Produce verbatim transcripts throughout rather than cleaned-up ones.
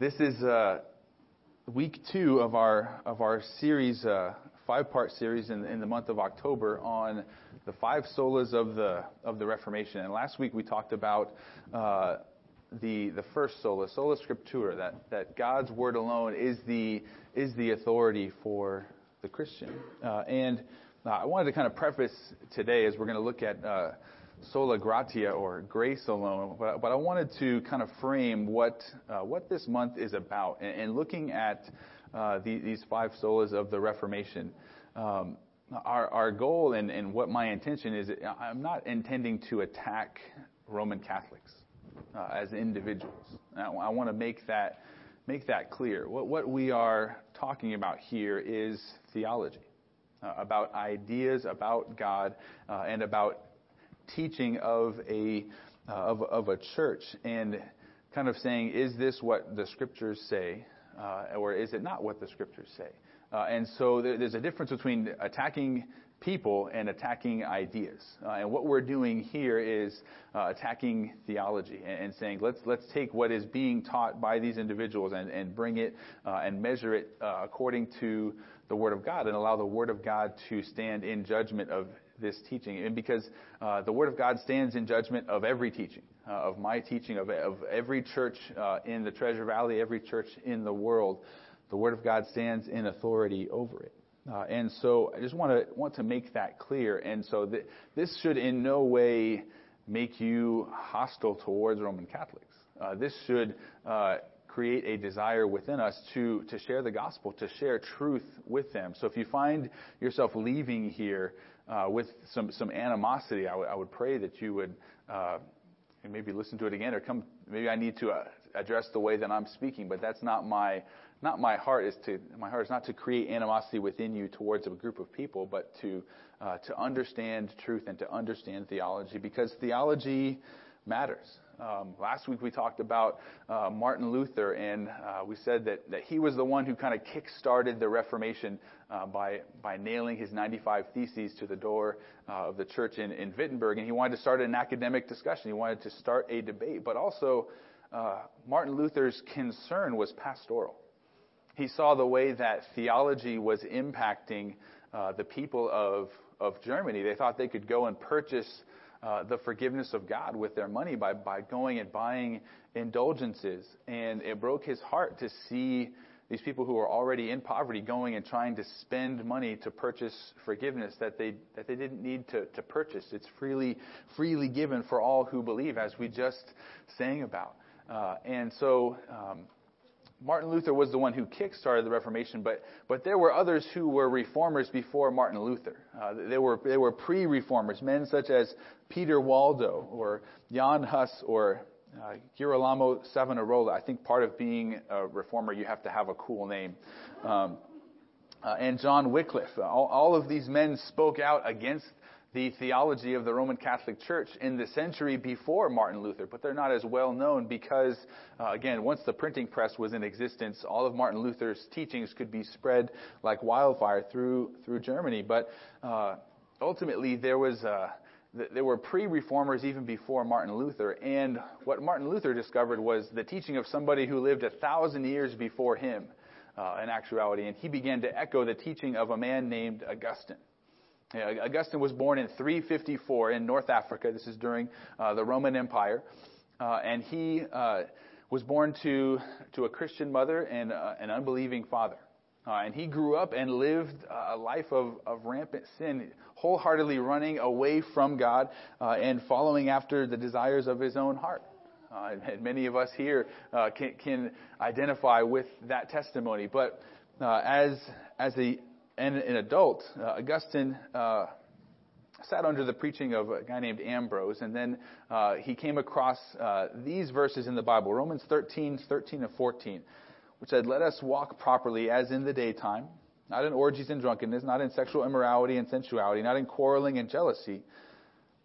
This is uh, week two of our of our series, uh, five-part series in, in the month of October on the five solas of the of the Reformation. And last week we talked about uh, the the first sola, sola scriptura, that that God's word alone is the is the authority for the Christian. Uh, and uh, I wanted to kind of preface today as we're going to look at uh, sola gratia, or grace alone, but, but I wanted to kind of frame what uh, what this month is about, and, and looking at uh, the, these five solas of the Reformation. Um, our, our goal and, and what my intention is, I'm not intending to attack Roman Catholics uh, as individuals. I, I want to make that make that clear. What what we are talking about here is theology, uh, about ideas about God uh, and about teaching of a uh, of of a church, and kind of saying, is this what the scriptures say, uh, or is it not what the scriptures say? Uh, and so there, there's a difference between attacking people and attacking ideas. Uh, and what we're doing here is uh, attacking theology and, and saying, let's let's take what is being taught by these individuals and and bring it uh, and measure it uh, according to the Word of God, and allow the Word of God to stand in judgment of this teaching. And because uh, the Word of God stands in judgment of every teaching, uh, of my teaching, of, of every church uh, in the Treasure Valley, every church in the world, the Word of God stands in authority over it. Uh, and so I just want to want to make that clear. And so th- this should in no way make you hostile towards Roman Catholics. Uh, this should uh, create a desire within us to to share the gospel, to share truth with them. So if you find yourself leaving here Uh, with some, some animosity, I, w- I would pray that you would uh, maybe listen to it again, or come. Maybe I need to uh, address the way that I'm speaking, but that's not my not my heart. Is to my heart is not to create animosity within you towards a group of people, but to uh, to understand truth and to understand theology, because theology matters. Um, last week we talked about uh, Martin Luther, and uh, we said that, that he was the one who kind of kick-started the Reformation uh, by by nailing his ninety-five theses to the door uh, of the church in, in Wittenberg, and he wanted to start an academic discussion. He wanted to start a debate, but also uh, Martin Luther's concern was pastoral. He saw the way that theology was impacting uh, the people of, of Germany. They thought they could go and purchase Uh, the forgiveness of God with their money by, by going and buying indulgences. And it broke his heart to see these people who are already in poverty going and trying to spend money to purchase forgiveness that they that they didn't need to, to purchase. It's freely freely given for all who believe, as we just sang about. Uh, and so um, Martin Luther was the one who kick-started the Reformation, but but there were others who were reformers before Martin Luther. Uh, they were they were pre-reformers, men such as Peter Waldo or Jan Hus or uh, Girolamo Savonarola. I think part of being a reformer, you have to have a cool name. Um, uh, and John Wycliffe. All, all of these men spoke out against the theology of the Roman Catholic Church in the century before Martin Luther, but they're not as well known because, uh, again, once the printing press was in existence, all of Martin Luther's teachings could be spread like wildfire through through Germany. But uh, ultimately, there was uh, th- there were pre-reformers even before Martin Luther, and what Martin Luther discovered was the teaching of somebody who lived a thousand years before him, uh, in actuality, and he began to echo the teaching of a man named Augustine. Yeah, Augustine was born in three fifty-four in North Africa. This is during uh, the Roman Empire. Uh, and he uh, was born to to a Christian mother and uh, an unbelieving father. Uh, and he grew up and lived a life of, of rampant sin, wholeheartedly running away from God uh, and following after the desires of his own heart. Uh, and many of us here uh, can, can identify with that testimony. But uh, as as a And an adult, uh, Augustine uh, sat under the preaching of a guy named Ambrose, and then uh, he came across uh, these verses in the Bible, Romans thirteen, thirteen and fourteen, which said, "Let us walk properly as in the daytime, not in orgies and drunkenness, not in sexual immorality and sensuality, not in quarreling and jealousy,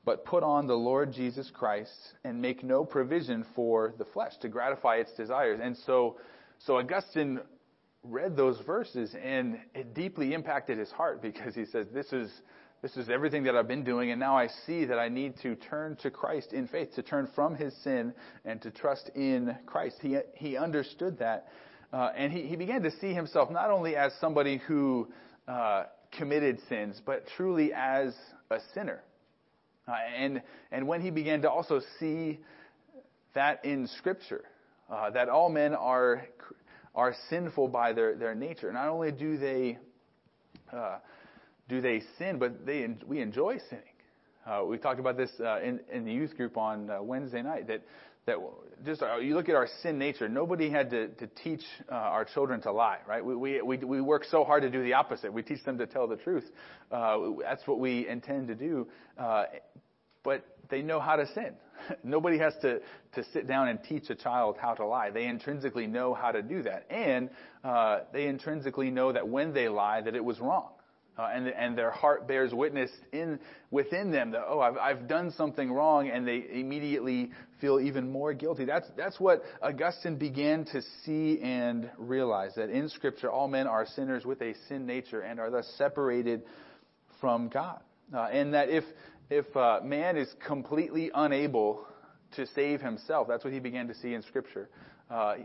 but put on the Lord Jesus Christ and make no provision for the flesh to gratify its desires." And so, so Augustine read those verses, and it deeply impacted his heart, because he says, this is This is everything that I've been doing, and now I see that I need to turn to Christ in faith, to turn from his sin and to trust in Christ. He he understood that, uh, and he, he began to see himself not only as somebody who uh, committed sins, but truly as a sinner. Uh, and and when he began to also see that in Scripture, uh, that all men are are sinful by their, their nature. Not only do they uh, Do they sin, but they we enjoy sinning. Uh, we talked about this uh, in, in the youth group on uh, Wednesday night, that that just uh, you look at our sin nature. Nobody had to, to teach uh, our children to lie, right? We, we we we work so hard to do the opposite. We teach them to tell the truth. Uh, that's what we intend to do. Uh, but they know how to sin. Nobody has to, to sit down and teach a child how to lie. They intrinsically know how to do that. And uh, they intrinsically know that when they lie, that it was wrong. Uh, and and their heart bears witness in within them that, oh, I've I've done something wrong, and they immediately feel even more guilty. That's that's what Augustine began to see and realize, that in Scripture all men are sinners with a sin nature and are thus separated from God, uh, and that if if uh, man is completely unable to save himself, that's what he began to see in Scripture. Uh,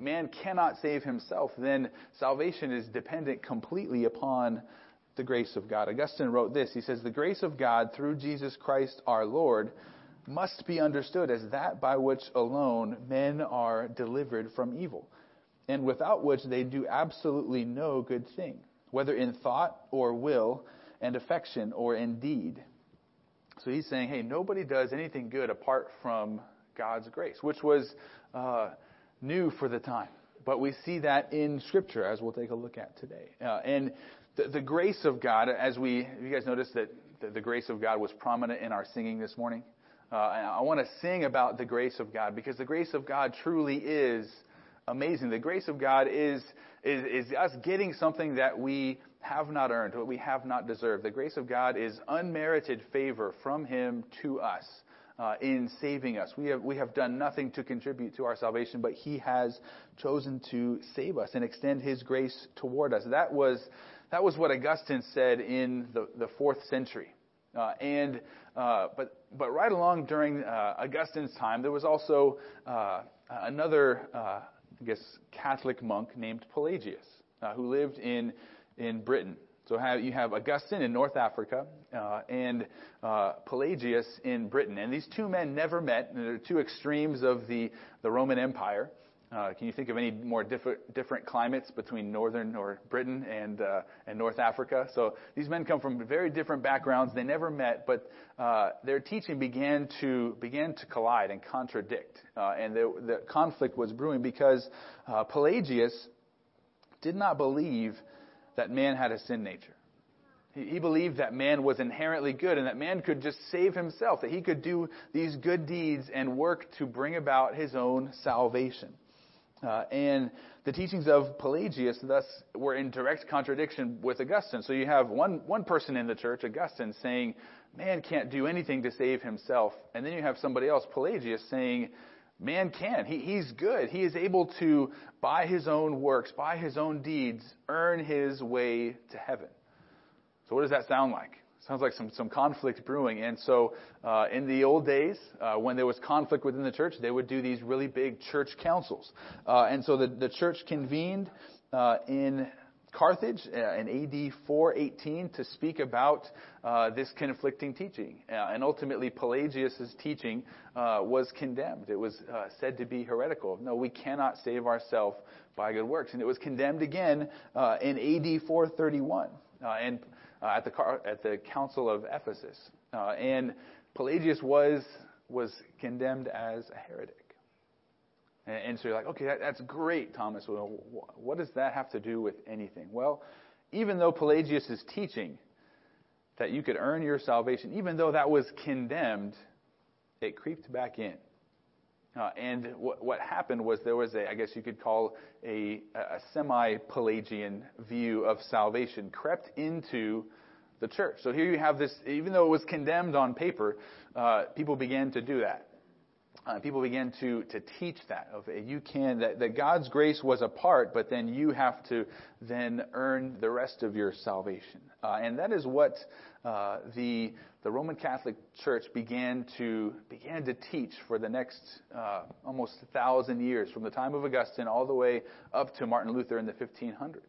man cannot save himself. Then salvation is dependent completely upon the grace of God. Augustine wrote this. He says, "The grace of God through Jesus Christ our Lord must be understood as that by which alone men are delivered from evil, and without which they do absolutely no good thing, whether in thought or will and affection or in deed." So he's saying, hey, nobody does anything good apart from God's grace, which was uh, new for the time. But we see that in Scripture, as we'll take a look at today. Uh, and The, the grace of God, as we, you guys noticed that the, the grace of God was prominent in our singing this morning. Uh, I want to sing about the grace of God, because the grace of God truly is amazing. The grace of God is, is, is us getting something that we have not earned, what we have not deserved. The grace of God is unmerited favor from him to us uh, in saving us. We have, we have done nothing to contribute to our salvation, but he has chosen to save us and extend his grace toward us. That was... That was what Augustine said in the, the fourth century, uh, and uh, but but right along during uh, Augustine's time, there was also uh, another uh, I guess Catholic monk named Pelagius uh, who lived in in Britain. So have, you have Augustine in North Africa uh, and uh, Pelagius in Britain, and these two men never met. And they're two extremes of the the Roman Empire. Uh, can you think of any more differ, different climates between northern or Britain and uh, and North Africa? So these men come from very different backgrounds. They never met, but uh, their teaching began to began to collide and contradict, uh, and the, the conflict was brewing because uh, Pelagius did not believe that man had a sin nature. He believed that man was inherently good and that man could just save himself, that he could do these good deeds and work to bring about his own salvation. Uh, and the teachings of Pelagius thus were in direct contradiction with Augustine. So you have one, one person in the church, Augustine, saying man can't do anything to save himself. And then you have somebody else, Pelagius, saying man can. He, he's good. He is able to, by his own works, by his own deeds, earn his way to heaven. So what does that sound like? Sounds like some, some conflict brewing. And so uh, in the old days, uh, when there was conflict within the church, they would do these really big church councils. Uh, and so the, the church convened uh, in Carthage uh, in A D four eighteen to speak about uh, this conflicting teaching. Uh, and ultimately, Pelagius' teaching uh, was condemned. It was uh, said to be heretical. No, we cannot save ourselves by good works. And it was condemned again uh, in A D four thirty-one. Uh, and Uh, at the at the Council of Ephesus, uh, and Pelagius was was condemned as a heretic. And, and so you're like, okay, that, that's great, Thomas. Well, what does that have to do with anything? Well, even though Pelagius is teaching that you could earn your salvation, even though that was condemned, it creeped back in. Uh, and what, what happened was there was a, I guess you could call a, a semi-Pelagian view of salvation crept into the church. So here you have this, even though it was condemned on paper, uh, people began to do that. Uh, people begin to, to teach that, of you can, that, that God's grace was a part, but then you have to then earn the rest of your salvation. Uh, and that is what uh, the the Roman Catholic Church began to began to teach for the next uh, almost one thousand years, from the time of Augustine all the way up to Martin Luther in the fifteen hundreds.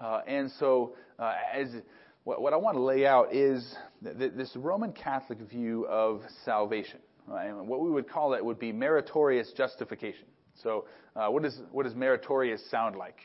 Uh, and so uh, as what, what I want to lay out is th- th- this Roman Catholic view of salvation. Right? And what we would call it would be meritorious justification. So, uh, what does what does meritorious sound like?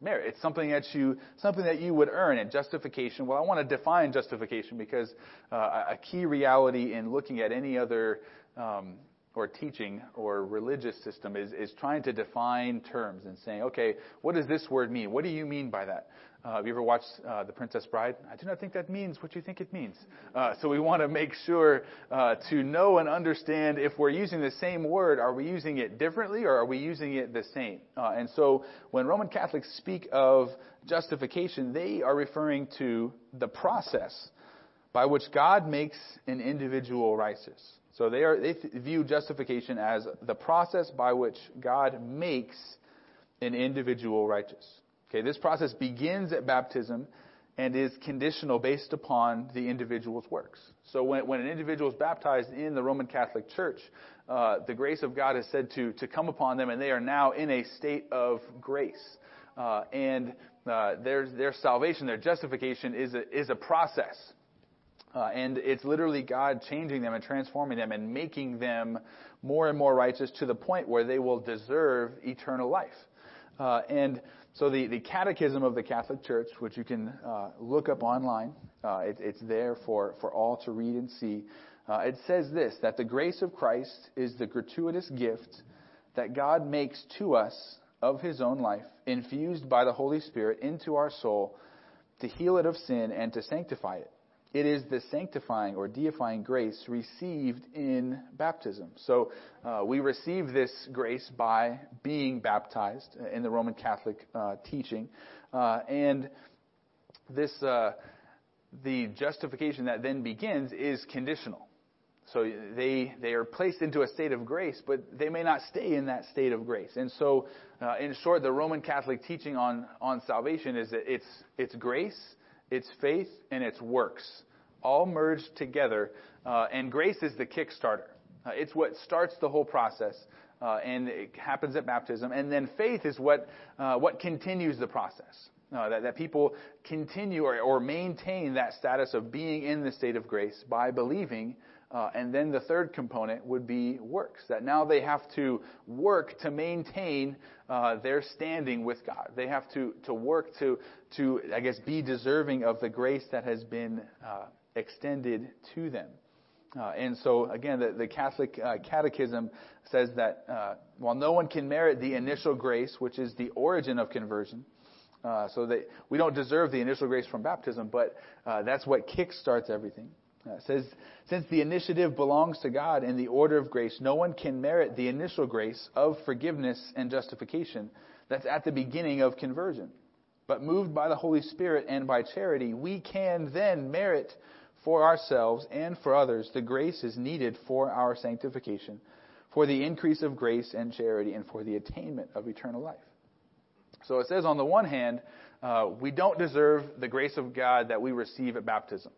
Merit. It's something that you something that you would earn. And justification, well, I want to define justification because uh, a key reality in looking at any other um, or teaching or religious system is is trying to define terms and saying, okay, what does this word mean? What do you mean by that? Uh, have you ever watched uh, The Princess Bride? I do not think that means what you think it means. Uh, so we want to make sure uh, to know and understand if we're using the same word, are we using it differently or are we using it the same? Uh, and so when Roman Catholics speak of justification, they are referring to the process by which God makes an individual righteous. So they are they th- view justification as the process by which God makes an individual righteous. Okay, this process begins at baptism and is conditional based upon the individual's works. So when, when an individual is baptized in the Roman Catholic Church, uh, the grace of God is said to, to come upon them, and they are now in a state of grace. Uh, and uh, their, their salvation, their justification is a, is a process. Uh, and it's literally God changing them and transforming them and making them more and more righteous to the point where they will deserve eternal life. Uh, and so the, the Catechism of the Catholic Church, which you can uh, look up online, uh, it, it's there for, for all to read and see. Uh, it says this, that the grace of Christ is the gratuitous gift that God makes to us of his own life, infused by the Holy Spirit into our soul to heal it of sin and to sanctify it. It is the sanctifying or deifying grace received in baptism. So uh, we receive this grace by being baptized in the Roman Catholic uh, teaching. Uh, and this uh, the justification that then begins is conditional. So they they are placed into a state of grace, but they may not stay in that state of grace. And so, uh, in short, the Roman Catholic teaching on, on salvation is that it's it's grace, it's faith, and it's works, all merged together. Uh, and grace is the kickstarter. Uh, it's what starts the whole process, uh, and it happens at baptism. And then faith is what uh, what continues the process, uh, that, that people continue or, or maintain that status of being in the state of grace by believing. Uh, and then the third component would be works, that now they have to work to maintain uh, their standing with God. They have to, to work to, to, I guess, be deserving of the grace that has been uh, extended to them. Uh, and so, again, the, the Catholic uh, Catechism says that uh, while no one can merit the initial grace, which is the origin of conversion, uh, so that we don't deserve the initial grace from baptism, but uh, that's what kickstarts everything. Uh, it says, since the initiative belongs to God in the order of grace, no one can merit the initial grace of forgiveness and justification that's at the beginning of conversion. But moved by the Holy Spirit and by charity, we can then merit for ourselves and for others the grace is needed for our sanctification, for the increase of grace and charity, and for the attainment of eternal life. So it says on the one hand, uh, we don't deserve the grace of God that we receive at baptism.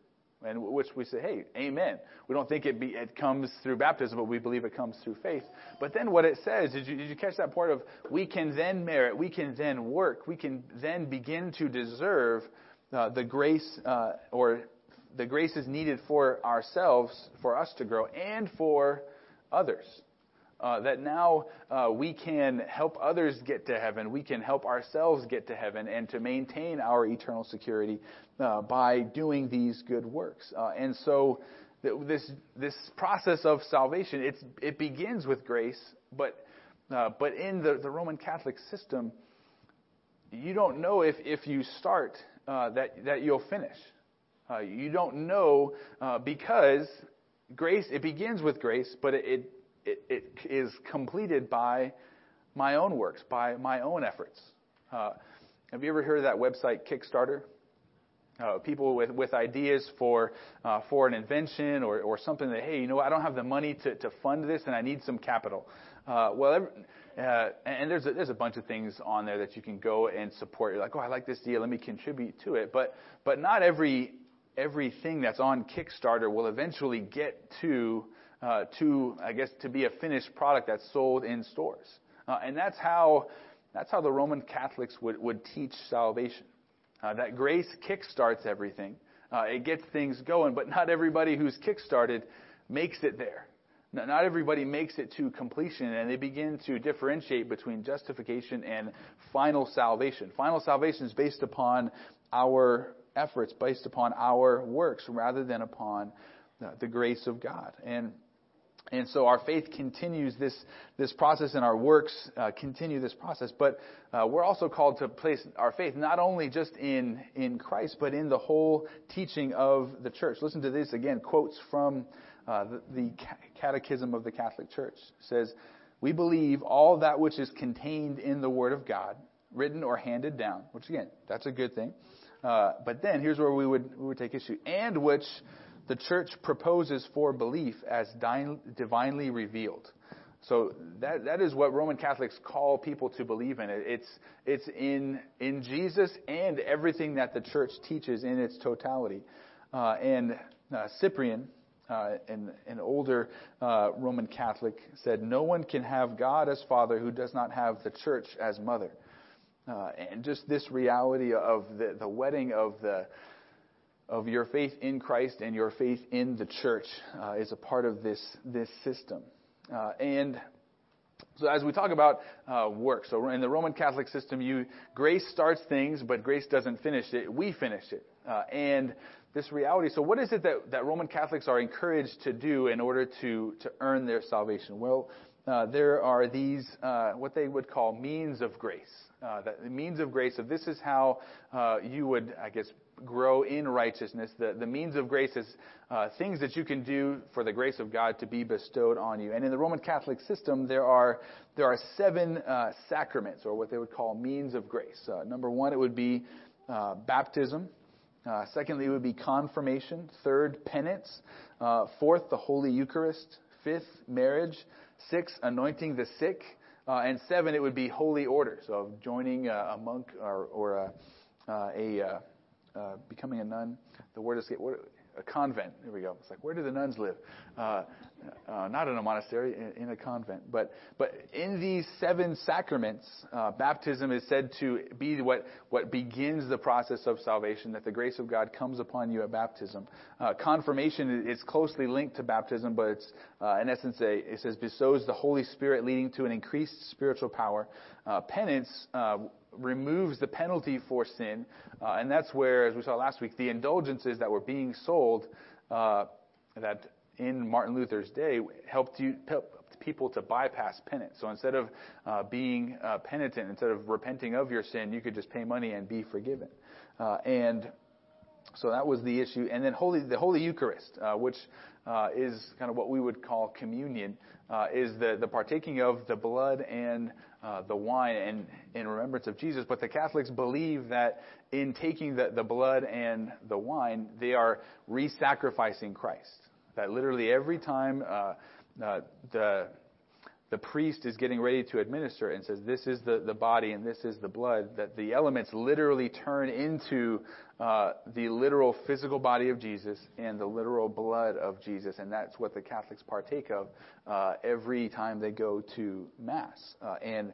And which we say, hey, amen. We don't think it be, it comes through baptism, but we believe it comes through faith. But then what it says, did you, did you catch that part of we can then merit, we can then work, we can then begin to deserve uh, the grace uh, or the grace is needed for ourselves, for us to grow, and for others. Uh, that now uh, we can help others get to heaven, we can help ourselves get to heaven, and to maintain our eternal security uh, by doing these good works. Uh, and so th- this this process of salvation, it's, it begins with grace, but uh, but in the, the Roman Catholic system, you don't know if, if you start uh, that, that you'll finish. Uh, you don't know uh, because grace, it begins with grace, but it, it It, it is completed by my own works, by my own efforts. Uh, have you ever heard of that website Kickstarter? Uh, people with, with ideas for uh, for an invention or, or something that, hey, you know, I don't have the money to, to fund this and I need some capital. Uh, well, every, uh, and there's a, there's a bunch of things on there that you can go and support. You're like, oh, I like this deal. Let me contribute to it. But but not every everything that's on Kickstarter will eventually get to uh, to I guess to be a finished product that's sold in stores. Uh, and that's how that's how the Roman Catholics would, would teach salvation. Uh, that grace kickstarts everything. Uh, it gets things going, but not everybody who's kickstarted makes it there. No, not everybody makes it to completion, and they begin to differentiate between justification and final salvation. Final salvation is based upon our efforts, based upon our works, rather than upon uh, the grace of God. And And so our faith continues this this process, and our works uh, continue this process. But uh, we're also called to place our faith not only just in in Christ, but in the whole teaching of the church. Listen to this again, quotes from uh, the, the Catechism of the Catholic Church. It says, "We believe all that which is contained in the Word of God, written or handed down," which again, that's a good thing. Uh, but then here's where we would we would take issue, and which the church proposes for belief as divinely revealed. So that that is what Roman Catholics call people to believe in. It's it's in in Jesus and everything that the church teaches in its totality. Uh, and uh, Cyprian, uh, an, an older uh, Roman Catholic, said, "No one can have God as Father who does not have the church as Mother." Uh, and just this reality of the, the wedding of the of your faith in Christ and your faith in the church uh, is a part of this this system. Uh, and so as we talk about uh, work, so in the Roman Catholic system, you grace starts things, but grace doesn't finish it. We finish it. Uh, and this reality, so what is it that, that Roman Catholics are encouraged to do in order to, to earn their salvation? Well, uh, there are these, uh, what they would call means of grace. Uh, that the means of grace, so this is how uh, you would, I guess, grow in righteousness. The, the means of grace is uh, things that you can do for the grace of God to be bestowed on you. And in the Roman Catholic system, there are there are seven uh, sacraments, or what they would call means of grace. Uh, number one, it would be uh, baptism. Uh, secondly, it would be confirmation. Third, penance. Uh, fourth, the Holy Eucharist. Fifth, marriage. Sixth, anointing the sick. Uh, and seven, it would be holy orders, so of joining uh, a monk or, or a, uh, a uh, uh, becoming a nun. The word is a convent. There we go. It's like, where do the nuns live? Uh, uh, not in a monastery, in, in a convent. But but in these seven sacraments, uh, baptism is said to be what what begins the process of salvation. That the grace of God comes upon you at baptism. Uh, confirmation is closely linked to baptism, but it's uh, in essence a, it says bestows the Holy Spirit, leading to an increased spiritual power. Uh, penance Uh, removes the penalty for sin, uh, and that's where, as we saw last week, the indulgences that were being sold uh, that in Martin Luther's day helped you helped people to bypass penance. So instead of uh, being uh, penitent, instead of repenting of your sin, you could just pay money and be forgiven. Uh, and so that was the issue. And then holy, the Holy Eucharist, uh, which uh, is kind of what we would call communion, uh, is the, the partaking of the blood and Uh, the wine and in remembrance of Jesus. But the Catholics believe that in taking the, the blood and the wine, they are re-sacrificing Christ. That literally every time uh, uh, the the priest is getting ready to administer and says, this is the, the body and this is the blood, that the elements literally turn into uh, the literal physical body of Jesus and the literal blood of Jesus. And that's what the Catholics partake of uh, every time they go to Mass. Uh, and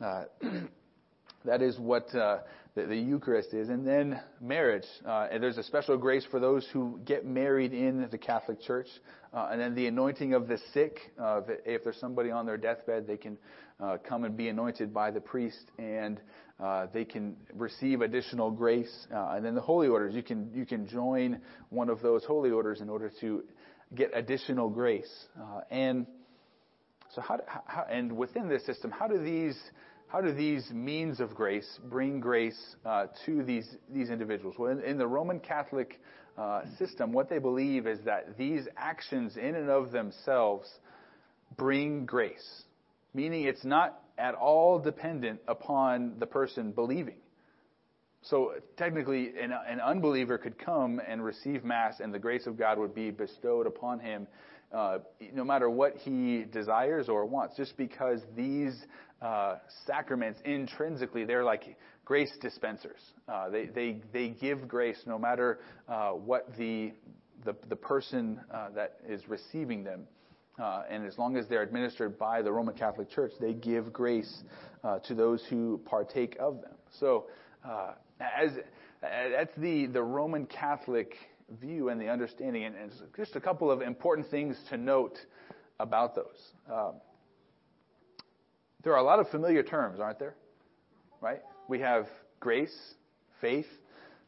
uh, that is what uh, the, the Eucharist is. And then marriage. Uh, and there's a special grace for those who get married in the Catholic Church. Uh, and then the anointing of the sick. Uh, if there's somebody on their deathbed, they can uh, come and be anointed by the priest, and uh, they can receive additional grace. Uh, and then the holy orders. You can you can join one of those holy orders in order to get additional grace. Uh, and so how, how and within this system, how do these How do these means of grace bring grace uh, to these these individuals? Well, in, in the Roman Catholic uh, system, what they believe is that these actions in and of themselves bring grace, meaning it's not at all dependent upon the person believing. So technically, an, an unbeliever could come and receive Mass, and the grace of God would be bestowed upon him uh, no matter what he desires or wants, just because these uh, sacraments, intrinsically, they're like grace dispensers. Uh, they, they, they give grace no matter uh, what the, the, the person uh, that is receiving them. Uh, and as long as they're administered by the Roman Catholic Church, they give grace uh, to those who partake of them. So uh, as that's the, the Roman Catholic view and the understanding. And, and just a couple of important things to note about those. Um, there are a lot of familiar terms, aren't there? Right? We have grace, faith,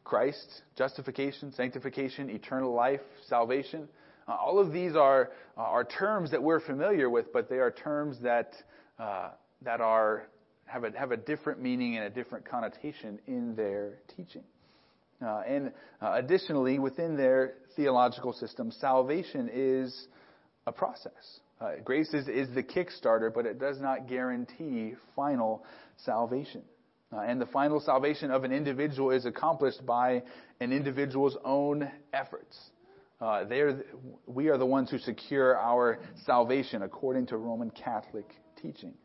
Christ, justification, sanctification, eternal life, salvation. Uh, all of these are uh, are terms that we're familiar with, but they are terms that uh, that are have a have a different meaning and a different connotation in their teaching. Uh, and uh, additionally, within their theological system, salvation is a process. Uh, grace is, is the kickstarter, but it does not guarantee final salvation. Uh, and the final salvation of an individual is accomplished by an individual's own efforts. Uh, they are, we are the ones who secure our salvation according to Roman Catholic teaching.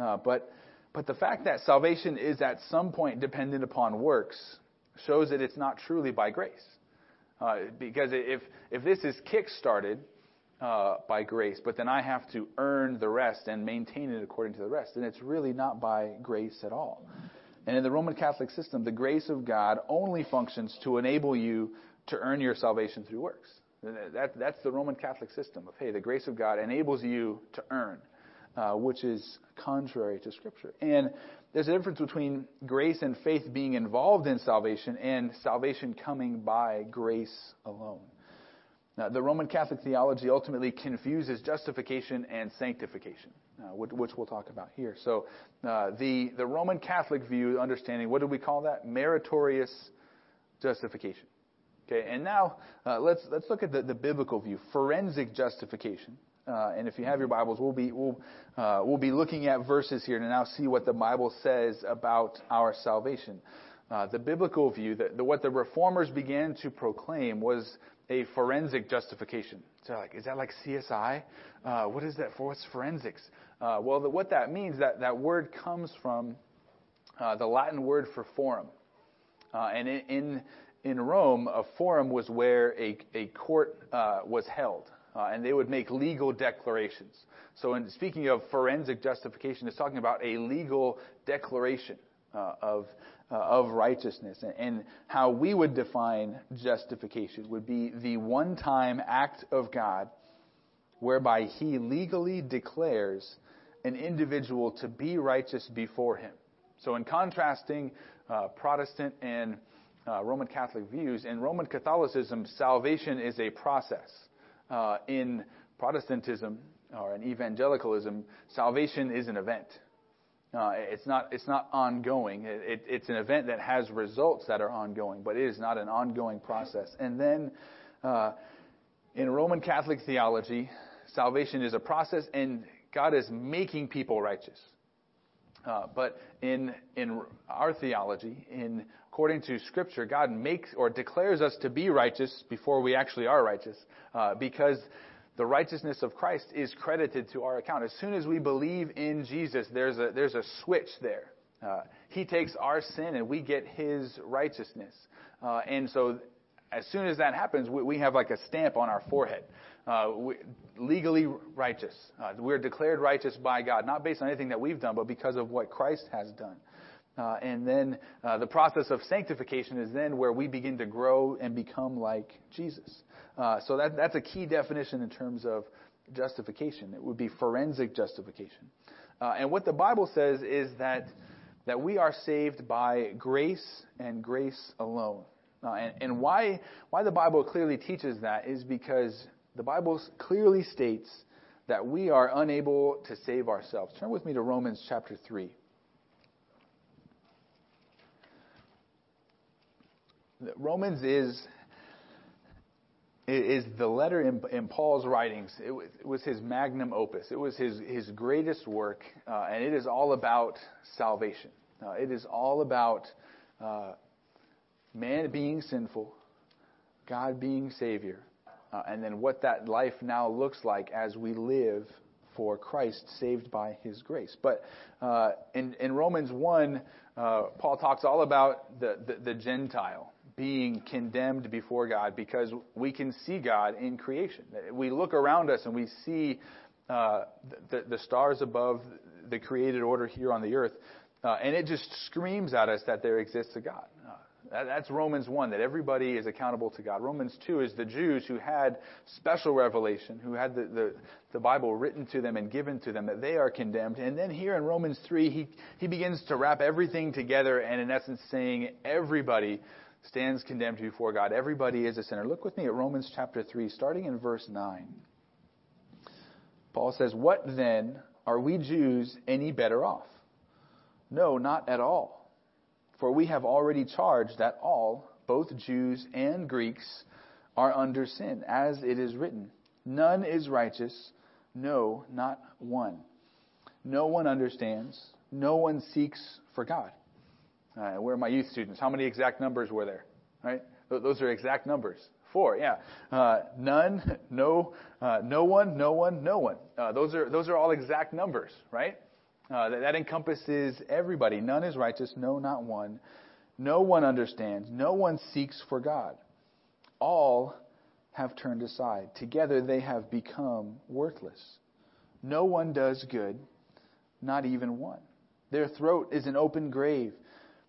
Uh, but but the fact that salvation is at some point dependent upon works shows that it's not truly by grace. Uh, because if if this is kick-started uh, by grace, but then I have to earn the rest and maintain it according to the rest, then it's really not by grace at all. And in the Roman Catholic system, the grace of God only functions to enable you to earn your salvation through works. That, that's the Roman Catholic system of, hey, the grace of God enables you to earn, uh, which is contrary to Scripture. And there's a difference between grace and faith being involved in salvation and salvation coming by grace alone. Now, the Roman Catholic theology ultimately confuses justification and sanctification, uh, which, which we'll talk about here. So uh, the, the Roman Catholic view, understanding, what do we call that? Meritorious justification. Okay, and now uh, let's let's look at the, the biblical view, forensic justification. Uh, and if you have your Bibles, we'll be we'll uh, we'll be looking at verses here to now see what the Bible says about our salvation. Uh, the biblical view that the, what the Reformers began to proclaim was a forensic justification. So, like, is that like C S I? Uh, what is that for? What's forensics? Uh, well, the, what that means that that word comes from uh, the Latin word for forum, uh, and in, in In Rome, a forum was where a, a court uh, was held, uh, and they would make legal declarations. So in speaking of forensic justification, it's talking about a legal declaration uh, of uh, of righteousness. And, and how we would define justification would be the one-time act of God whereby he legally declares an individual to be righteous before him. So in contrasting uh, Protestant and Uh, Roman Catholic views. In Roman Catholicism, salvation is a process. Uh, in Protestantism or in evangelicalism, salvation is an event. Uh, it's not it's not ongoing. It, it, it's an event that has results that are ongoing, but it is not an ongoing process. And then uh, in Roman Catholic theology, salvation is a process, and God is making people righteous. Uh, but in in our theology, in according to Scripture, God makes or declares us to be righteous before we actually are righteous, uh, because the righteousness of Christ is credited to our account. As soon as we believe in Jesus, there's a there's a switch there. Uh, he takes our sin and we get his righteousness, uh, and so as soon as that happens, we, we have like a stamp on our forehead. Uh, we, legally righteous. Uh, we're declared righteous by God, not based on anything that we've done, but because of what Christ has done. Uh, and then uh, the process of sanctification is then where we begin to grow and become like Jesus. Uh, so that, that's a key definition in terms of justification. It would be forensic justification. Uh, and what the Bible says is that that we are saved by grace and grace alone. Uh, and, and why why the Bible clearly teaches that is because the Bible clearly states that we are unable to save ourselves. Turn with me to Romans chapter three. Romans is is the letter in, in Paul's writings. It was, it was his magnum opus. It was his, his greatest work, uh, and it is all about salvation. Uh, it is all about uh, man being sinful, God being Savior, uh, and then what that life now looks like as we live for Christ, saved by his grace. But uh, in, in Romans one, uh, Paul talks all about the, the, the Gentile being condemned before God because we can see God in creation. We look around us and we see uh, the, the stars above, the created order here on the earth, uh, and it just screams at us that there exists a God. Uh, That's Romans one, that everybody is accountable to God. Romans two is the Jews who had special revelation, who had the, the, the Bible written to them and given to them, that they are condemned. And then here in Romans three, he, he begins to wrap everything together and in essence saying everybody stands condemned before God. Everybody is a sinner. Look with me at Romans chapter three, starting in verse nine. Paul says, "What then, are we Jews any better off? No, not at all. For we have already charged that all, both Jews and Greeks, are under sin, as it is written, none is righteous, no, not one. No one understands, no one seeks for God." Uh, where are my youth students? How many exact numbers were there? Right? Th- those are exact numbers. Four, yeah. Uh, none, no, uh, no one, no one, no one. Uh, those are those are all exact numbers, right? Uh, that, that encompasses everybody. None is righteous, no, not one. No one understands, no one seeks for God. All have turned aside. Together they have become worthless. No one does good, not even one. Their throat is an open grave.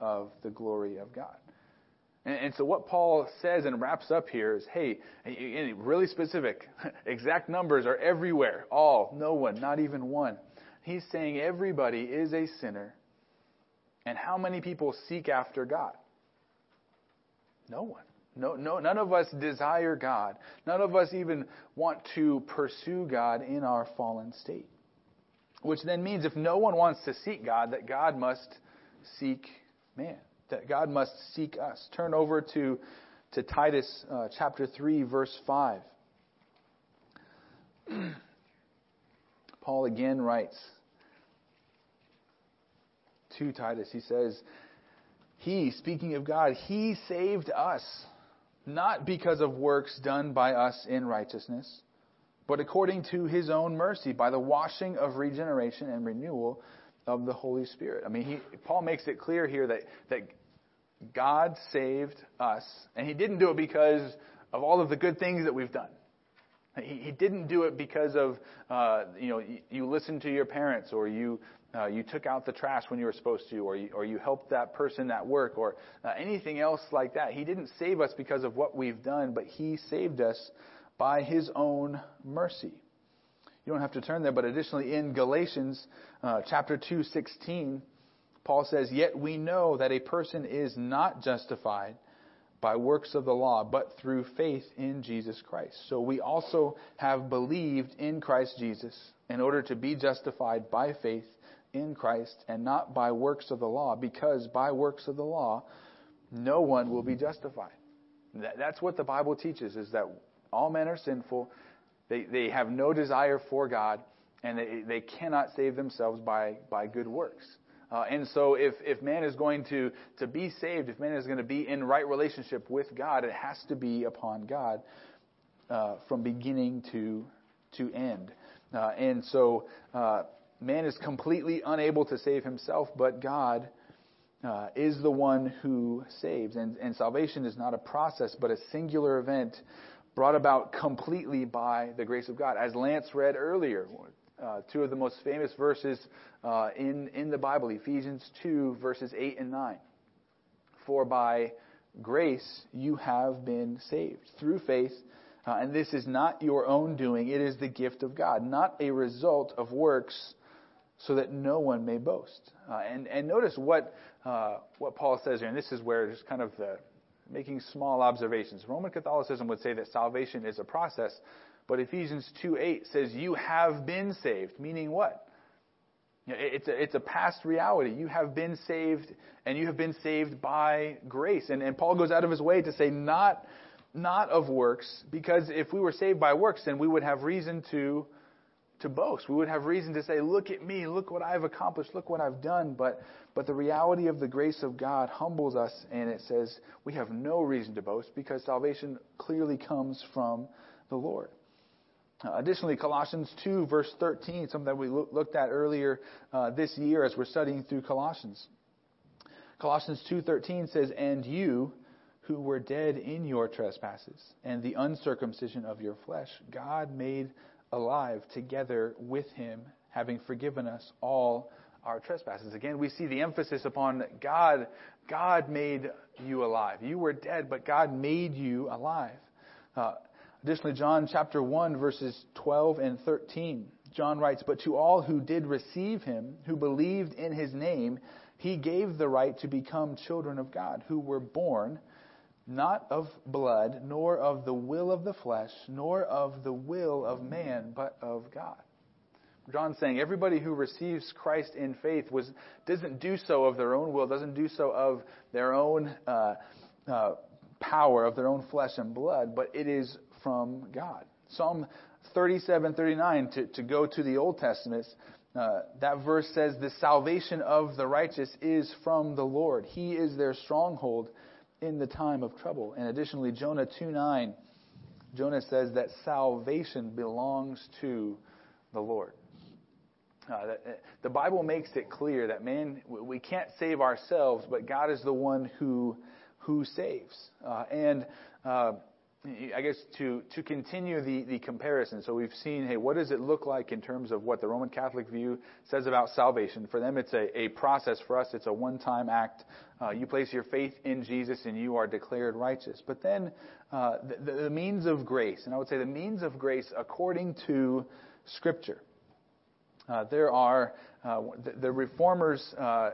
of the glory of God. And, and so what Paul says and wraps up here is, hey, really specific, exact numbers are everywhere, all, no one, not even one. He's saying everybody is a sinner, and how many people seek after God? No one. No, no, none of us desire God. None of us even want to pursue God in our fallen state. Which then means if no one wants to seek God, that God must seek man, that God must seek us. Turn over to, to Titus uh, chapter three, verse five. Paul again writes to Titus, he says, he, speaking of God, he saved us, not because of works done by us in righteousness, but according to his own mercy, by the washing of regeneration and renewal of the Holy Spirit. I mean, he, Paul makes it clear here that, that God saved us, and he didn't do it because of all of the good things that we've done. He, he didn't do it because of, uh, you know, you, you listened to your parents, or you uh, you took out the trash when you were supposed to, or you, or you helped that person at work, or uh, anything else like that. He didn't save us because of what we've done, but he saved us by his own mercy. You don't have to turn there, but additionally in Galatians uh, chapter two, sixteen, Paul says, "Yet we know that a person is not justified by works of the law, but through faith in Jesus Christ. So we also have believed in Christ Jesus in order to be justified by faith in Christ and not by works of the law, because by works of the law, no one will be justified." That's what the Bible teaches, is that all men are sinful. They, they have no desire for God, and they, they cannot save themselves by, by good works. Uh, and so if, if man is going to, to be saved, if man is going to be in right relationship with God, it has to be upon God uh, from beginning to, to end. Uh, and so uh, man is completely unable to save himself, but God uh, is the one who saves. And, and salvation is not a process, but a singular event brought about completely by the grace of God. As Lance read earlier, uh, two of the most famous verses uh, in, in the Bible, Ephesians two, verses eight and nine. For by grace you have been saved through faith, uh, and this is not your own doing. It is the gift of God, not a result of works, so that no one may boast. Uh, and, and notice what uh, what Paul says here, and this is where it's kind of the making small observations. Roman Catholicism would say that salvation is a process, but Ephesians two eight says you have been saved, meaning what? It's a, it's a past reality. You have been saved, and you have been saved by grace. And, and Paul goes out of his way to say not, not of works, because if we were saved by works, then we would have reason to, to boast. We would have reason to say, look at me, look what I've accomplished, look what I've done. But, but the reality of the grace of God humbles us, and it says we have no reason to boast because salvation clearly comes from the Lord. Uh, additionally, Colossians two, verse thirteen, something that we lo- looked at earlier uh, this year as we're studying through Colossians. Colossians two thirteen says, and you who were dead in your trespasses and the uncircumcision of your flesh, God made alive together with him, having forgiven us all our trespasses. Again, we see the emphasis upon God. God made you alive. You were dead, but God made you alive. Uh, Additionally, John chapter one, verses twelve and thirteen, John writes, but to all who did receive him, who believed in his name, he gave the right to become children of God, who were born not of blood, nor of the will of the flesh, nor of the will of man, but of God. John's saying everybody who receives Christ in faith was doesn't do so of their own will, doesn't do so of their own uh, uh, power, of their own flesh and blood, but it is from God. Psalm thirty-seven thirty-nine, to, to go to the Old Testament, uh, that verse says, the salvation of the righteous is from the Lord. He is their stronghold in the time of trouble. And additionally, Jonah two nine, Jonah says that salvation belongs to the Lord. Uh, that, the Bible makes it clear that man, we can't save ourselves, but God is the one who who saves. Uh, and uh, I guess to, to continue the, the comparison, so we've seen, hey, what does it look like in terms of what the Roman Catholic view says about salvation? For them, it's a, a process. For us, it's a one-time act. Uh, you place your faith in Jesus and you are declared righteous. But then uh, the, the means of grace, and I would say the means of grace according to Scripture. Uh, there are, uh, the, the Reformers uh,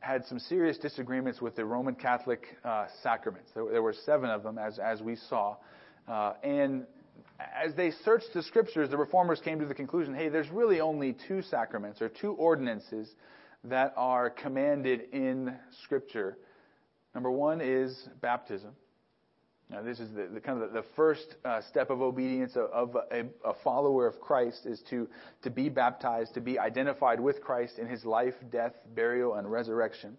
had some serious disagreements with the Roman Catholic uh, sacraments. There, there were seven of them, as as we saw. Uh, and as they searched the Scriptures, the Reformers came to the conclusion, hey, there's really only two sacraments or two ordinances that are commanded in Scripture. Number one is baptism. Now, this is the, the kind of the, the first uh, step of obedience of, of a, a follower of Christ is to, to be baptized, to be identified with Christ in his life, death, burial, and resurrection.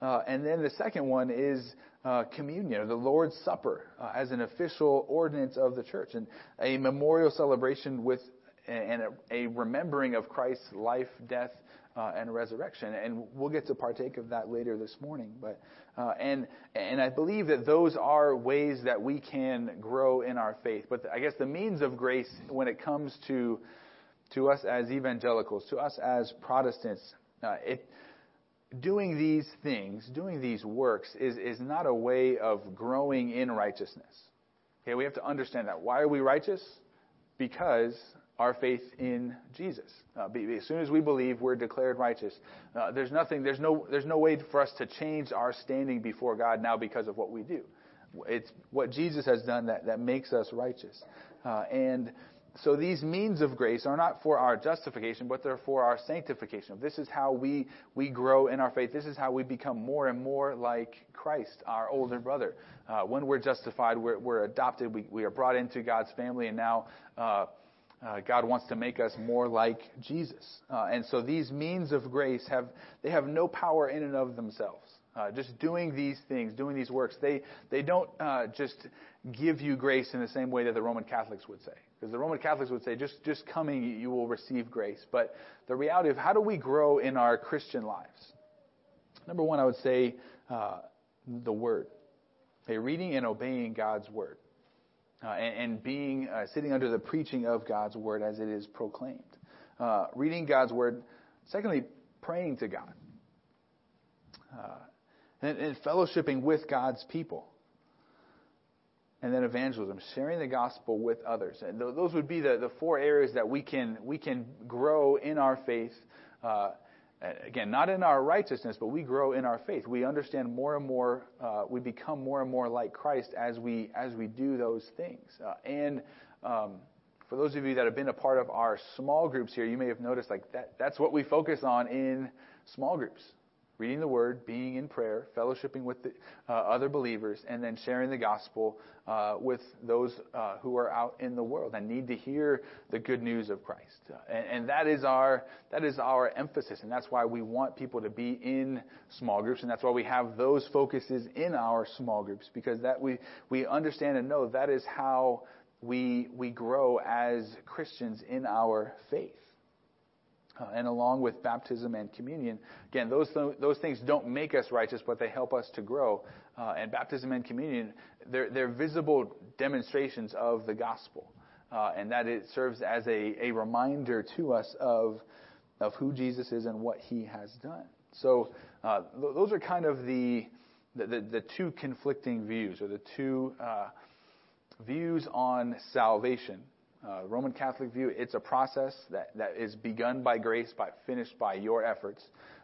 Uh, and then the second one is uh, communion, or the Lord's Supper, uh, as an official ordinance of the church, and a memorial celebration with and a, a remembering of Christ's life, death, Uh, and resurrection, and we'll get to partake of that later this morning. But uh, and and I believe that those are ways that we can grow in our faith. But the, I guess the means of grace, when it comes to to us as evangelicals, to us as Protestants, uh, it doing these things, doing these works, is is not a way of growing in righteousness. Okay, we have to understand that. Why are we righteous? Because our faith in Jesus. Uh, as soon as we believe, we're declared righteous. Uh, there's nothing. There's no. There's no way for us to change our standing before God now because of what we do. It's what Jesus has done that, that makes us righteous. Uh, and so these means of grace are not for our justification, but they're for our sanctification. This is how we we grow in our faith. This is how we become more and more like Christ, our older brother. Uh, when we're justified, we're, we're adopted. We we are brought into God's family, and now. Uh, Uh, God wants to make us more like Jesus. Uh, and so these means of grace, have they have no power in and of themselves. Uh, just doing these things, doing these works, they, they don't uh, just give you grace in the same way that the Roman Catholics would say. Because the Roman Catholics would say, just, just coming, you will receive grace. But the reality of how do we grow in our Christian lives? Number one, I would say uh, the Word. Okay, reading and obeying God's Word. Uh, and, and being uh, sitting under the preaching of God's Word as it is proclaimed. Uh, reading God's Word. Secondly, praying to God. Uh, and, and fellowshipping with God's people. And then evangelism, sharing the gospel with others. And th- those would be the, the four areas that we can we can grow in our faith. Uh, again, not in our righteousness, but we grow in our faith. We understand more and more. Uh, we become more and more like Christ as we as we do those things. Uh, and um, for those of you that have been a part of our small groups here, you may have noticed like that. That's what we focus on in small groups. Reading the Word, being in prayer, fellowshipping with the, uh, other believers, and then sharing the gospel uh, with those uh, who are out in the world and need to hear the good news of Christ. Uh, and, and that is our that is our emphasis, and that's why we want people to be in small groups, and that's why we have those focuses in our small groups, because that we we understand and know that is how we we grow as Christians in our faith. Uh, and along with baptism and communion, again, those th- those things don't make us righteous, but they help us to grow. Uh, and baptism and communion, they're, they're visible demonstrations of the gospel, uh, and that it serves as a, a reminder to us of of who Jesus is and what He has done. So uh, th- those are kind of the the, the the two conflicting views, or the two uh, views on salvation. Uh, Roman Catholic view, it's a process that, that is begun by grace, but finished by your efforts.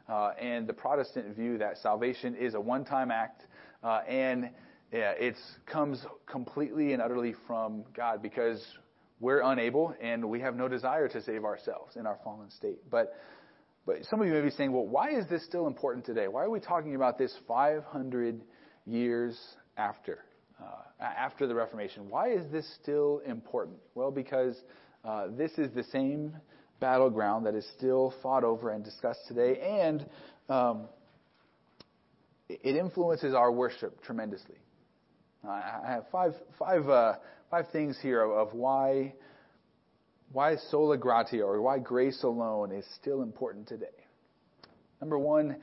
Uh, and the Protestant view that salvation is a one-time act, uh, and yeah, it comes completely and utterly from God, because we're unable and we have no desire to save ourselves in our fallen state. But but some of you may be saying, well, why is this still important today? Why are we talking about this five hundred years after? Uh, after the Reformation. Why is this still important? Well, because uh, this is the same battleground that is still fought over and discussed today, and um, it influences our worship tremendously. Uh, I have five, five, uh, five things here of, of why, why sola gratia, or why grace alone, is still important today. Number one,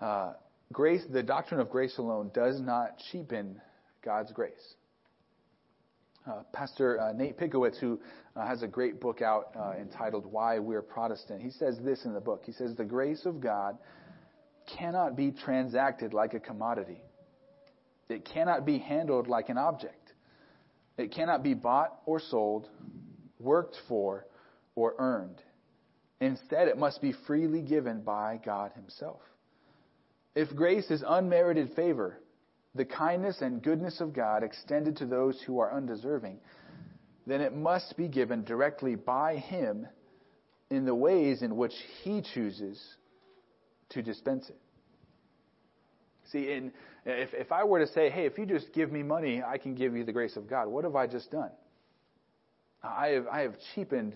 uh, grace. The doctrine of grace alone does not cheapen God's grace. Uh, Pastor uh, Nate Pickowitz, who uh, has a great book out uh, entitled Why We're Protestant, he says this in the book. He says, "The grace of God cannot be transacted like a commodity. It cannot be handled like an object. It cannot be bought or sold, worked for, or earned. Instead, it must be freely given by God Himself. If grace is unmerited favor, the kindness and goodness of God extended to those who are undeserving, then it must be given directly by Him in the ways in which He chooses to dispense it." See, in, if, if I were to say, hey, if you just give me money, I can give you the grace of God, what have I just done? I have, I have cheapened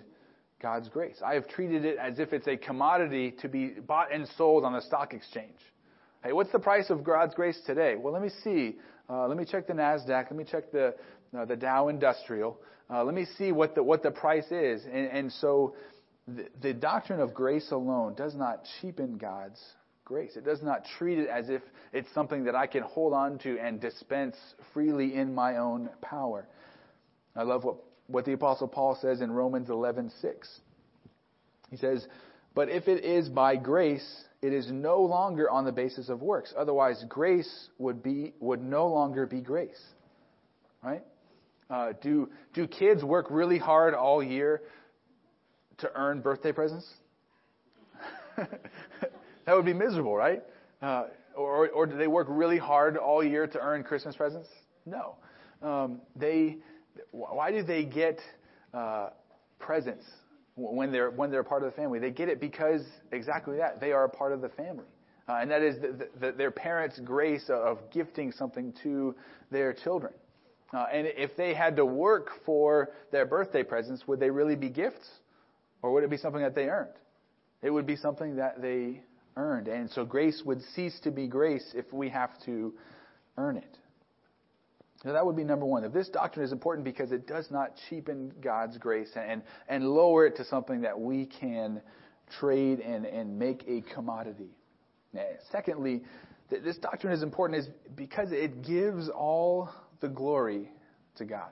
God's grace. I have treated it as if it's a commodity to be bought and sold on the stock exchange. Hey, what's the price of God's grace today? Well, let me see. Uh, let me check the NASDAQ. Let me check the uh, the Dow Industrial. Uh, let me see what the what the price is. And, and so the, the doctrine of grace alone does not cheapen God's grace. It does not treat it as if it's something that I can hold on to and dispense freely in my own power. I love what, what the Apostle Paul says in Romans eleven six. He says, "But if it is by grace, it is no longer on the basis of works. Otherwise, grace would be would no longer be grace." Right? Uh, do do kids work really hard all year to earn birthday presents? That would be miserable, right? Uh, or or do they work really hard all year to earn Christmas presents? No. Um, they. Why do they get uh, presents? When they're when they're a part of the family, they get it because exactly that they are a part of the family, uh, and that is the, the, their parents' grace of gifting something to their children. Uh, and if they had to work for their birthday presents, would they really be gifts, or would it be something that they earned? It would be something that they earned, and so grace would cease to be grace if we have to earn it. Now, that would be number one. If this doctrine is important because it does not cheapen God's grace and, and lower it to something that we can trade and, and make a commodity. Secondly, th- this doctrine is important is because it gives all the glory to God.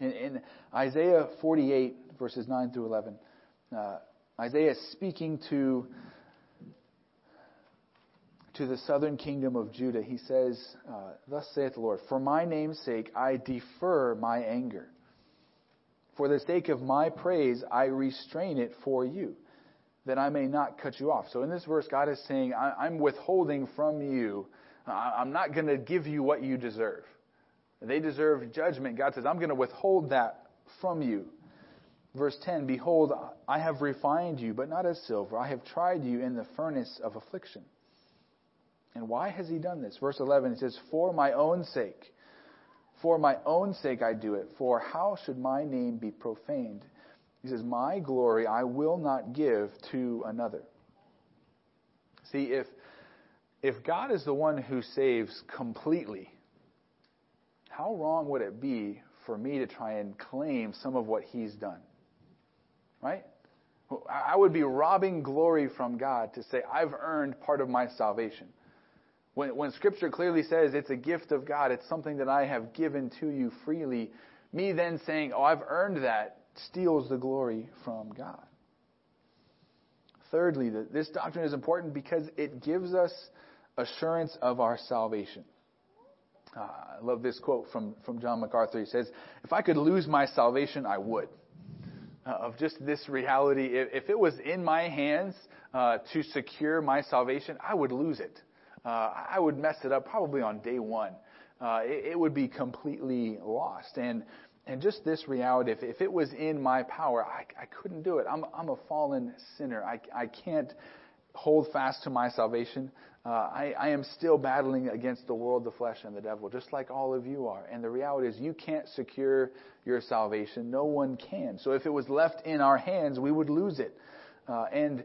In, in Isaiah forty-eight, verses nine through eleven, uh, Isaiah is speaking to, to the southern kingdom of Judah. He says, uh, thus saith the Lord, for my name's sake I defer my anger. For the sake of my praise I restrain it for you, that I may not cut you off. So in this verse, God is saying, I, I'm withholding from you. I, I'm not going to give you what you deserve. They deserve judgment. God says, I'm going to withhold that from you. Verse ten, behold, I have refined you, but not as silver. I have tried you in the furnace of affliction. And why has he done this? Verse eleven, it says, for my own sake, for my own sake I do it. For how should my name be profaned? He says, my glory I will not give to another. See, if if God is the one who saves completely, how wrong would it be for me to try and claim some of what he's done? Right? I would be robbing glory from God to say, I've earned part of my salvation. When, when Scripture clearly says it's a gift of God, it's something that I have given to you freely, me then saying, oh, I've earned that, steals the glory from God. Thirdly, that this doctrine is important because it gives us assurance of our salvation. Uh, I love this quote from, from John MacArthur. He says, if I could lose my salvation, I would. Uh, of just this reality, if, if it was in my hands uh, to secure my salvation, I would lose it. Uh, I would mess it up probably on day one. Uh, it, it would be completely lost. And And just this reality, if, if it was in my power, I, I couldn't do it. I'm, I'm a fallen sinner. I, I can't hold fast to my salvation. Uh, I, I am still battling against the world, the flesh, and the devil, just like all of you are. And the reality is you can't secure your salvation. No one can. So if it was left in our hands, we would lose it. Uh, and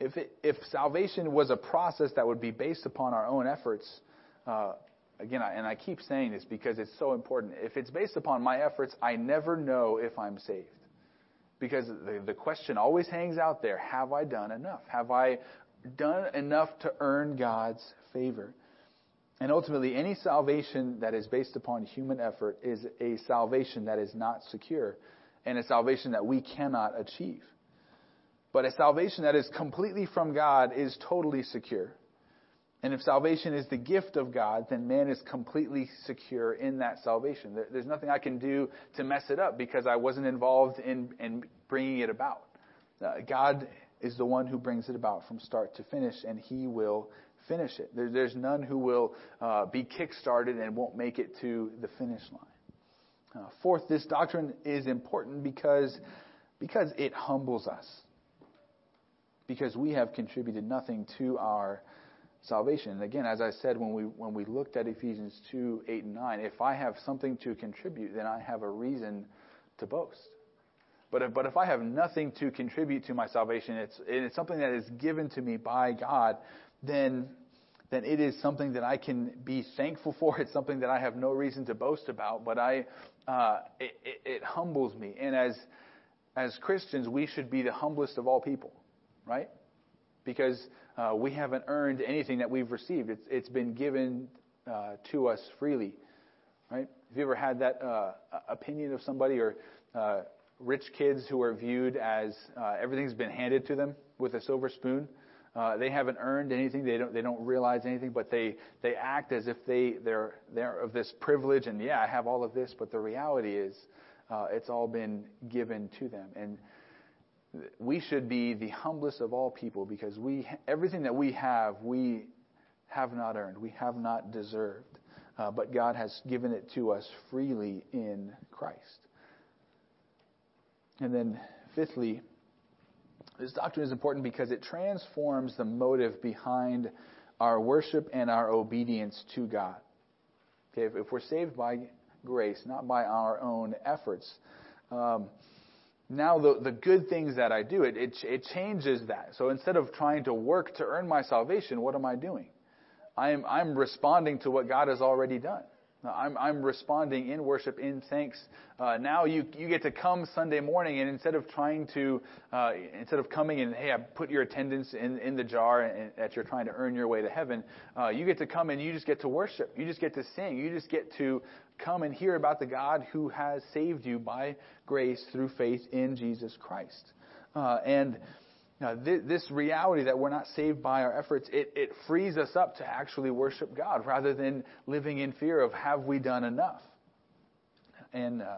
if, it, if salvation was a process that would be based upon our own efforts, uh Again, and I keep saying this because it's so important. If it's based upon my efforts, I never know if I'm saved. Because the, the question always hangs out there, have I done enough? Have I done enough to earn God's favor? And ultimately, any salvation that is based upon human effort is a salvation that is not secure and a salvation that we cannot achieve. But a salvation that is completely from God is totally secure. And if salvation is the gift of God, then man is completely secure in that salvation. There's nothing I can do to mess it up because I wasn't involved in, in bringing it about. Uh, God is the one who brings it about from start to finish, and he will finish it. There, there's none who will uh, be kick-started and won't make it to the finish line. Uh, fourth, this doctrine is important because, because it humbles us, because we have contributed nothing to our salvation. And again, as I said, when we when we looked at Ephesians two, eight, and nine, if I have something to contribute, then I have a reason to boast. But if, but if I have nothing to contribute to my salvation, it's it's something that is given to me by God, then, then it is something that I can be thankful for. It's something that I have no reason to boast about, but I uh, it, it, it humbles me. And as as Christians, we should be the humblest of all people, right? Because uh, we haven't earned anything that we've received. It's it's been given uh, to us freely, right? Have you ever had that uh, opinion of somebody or uh, rich kids who are viewed as uh, everything's been handed to them with a silver spoon? Uh, they haven't earned anything. They don't they don't realize anything, but they, they act as if they they're they're of this privilege. And yeah, I have all of this, but the reality is uh, it's all been given to them. And we should be the humblest of all people because we everything that we have, we have not earned. We have not deserved. Uh, but God has given it to us freely in Christ. And then fifthly, this doctrine is important because it transforms the motive behind our worship and our obedience to God. Okay, if, if we're saved by grace, not by our own efforts, um, now the, the good things that I do, it, it it changes that. So instead of trying to work to earn my salvation, what am I doing? I'm I'm responding to what God has already done. I'm, I'm responding in worship, in thanks. Uh, now you you get to come Sunday morning, and instead of trying to, uh, instead of coming and, hey, I put your attendance in, in the jar and, and that you're trying to earn your way to heaven, uh, you get to come and you just get to worship. You just get to sing. You just get to come and hear about the God who has saved you by grace through faith in Jesus Christ. Uh, and Now, th- this reality that we're not saved by our efforts, it, it frees us up to actually worship God rather than living in fear of, have we done enough? And uh,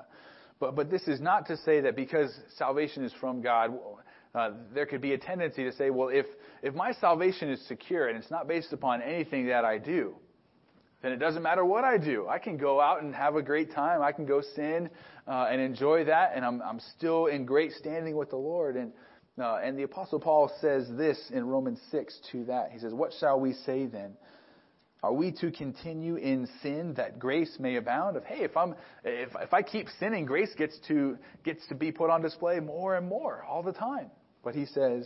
but but this is not to say that because salvation is from God, uh, there could be a tendency to say, well, if, if my salvation is secure and it's not based upon anything that I do, then it doesn't matter what I do. I can go out and have a great time. I can go sin uh, and enjoy that, and I'm I'm still in great standing with the Lord. And Uh, and the Apostle Paul says this in Romans six to that. He says, what shall we say then? Are we to continue in sin that grace may abound? Of, hey, if I'm if if I keep sinning, grace gets to gets to be put on display more and more all the time. But he says,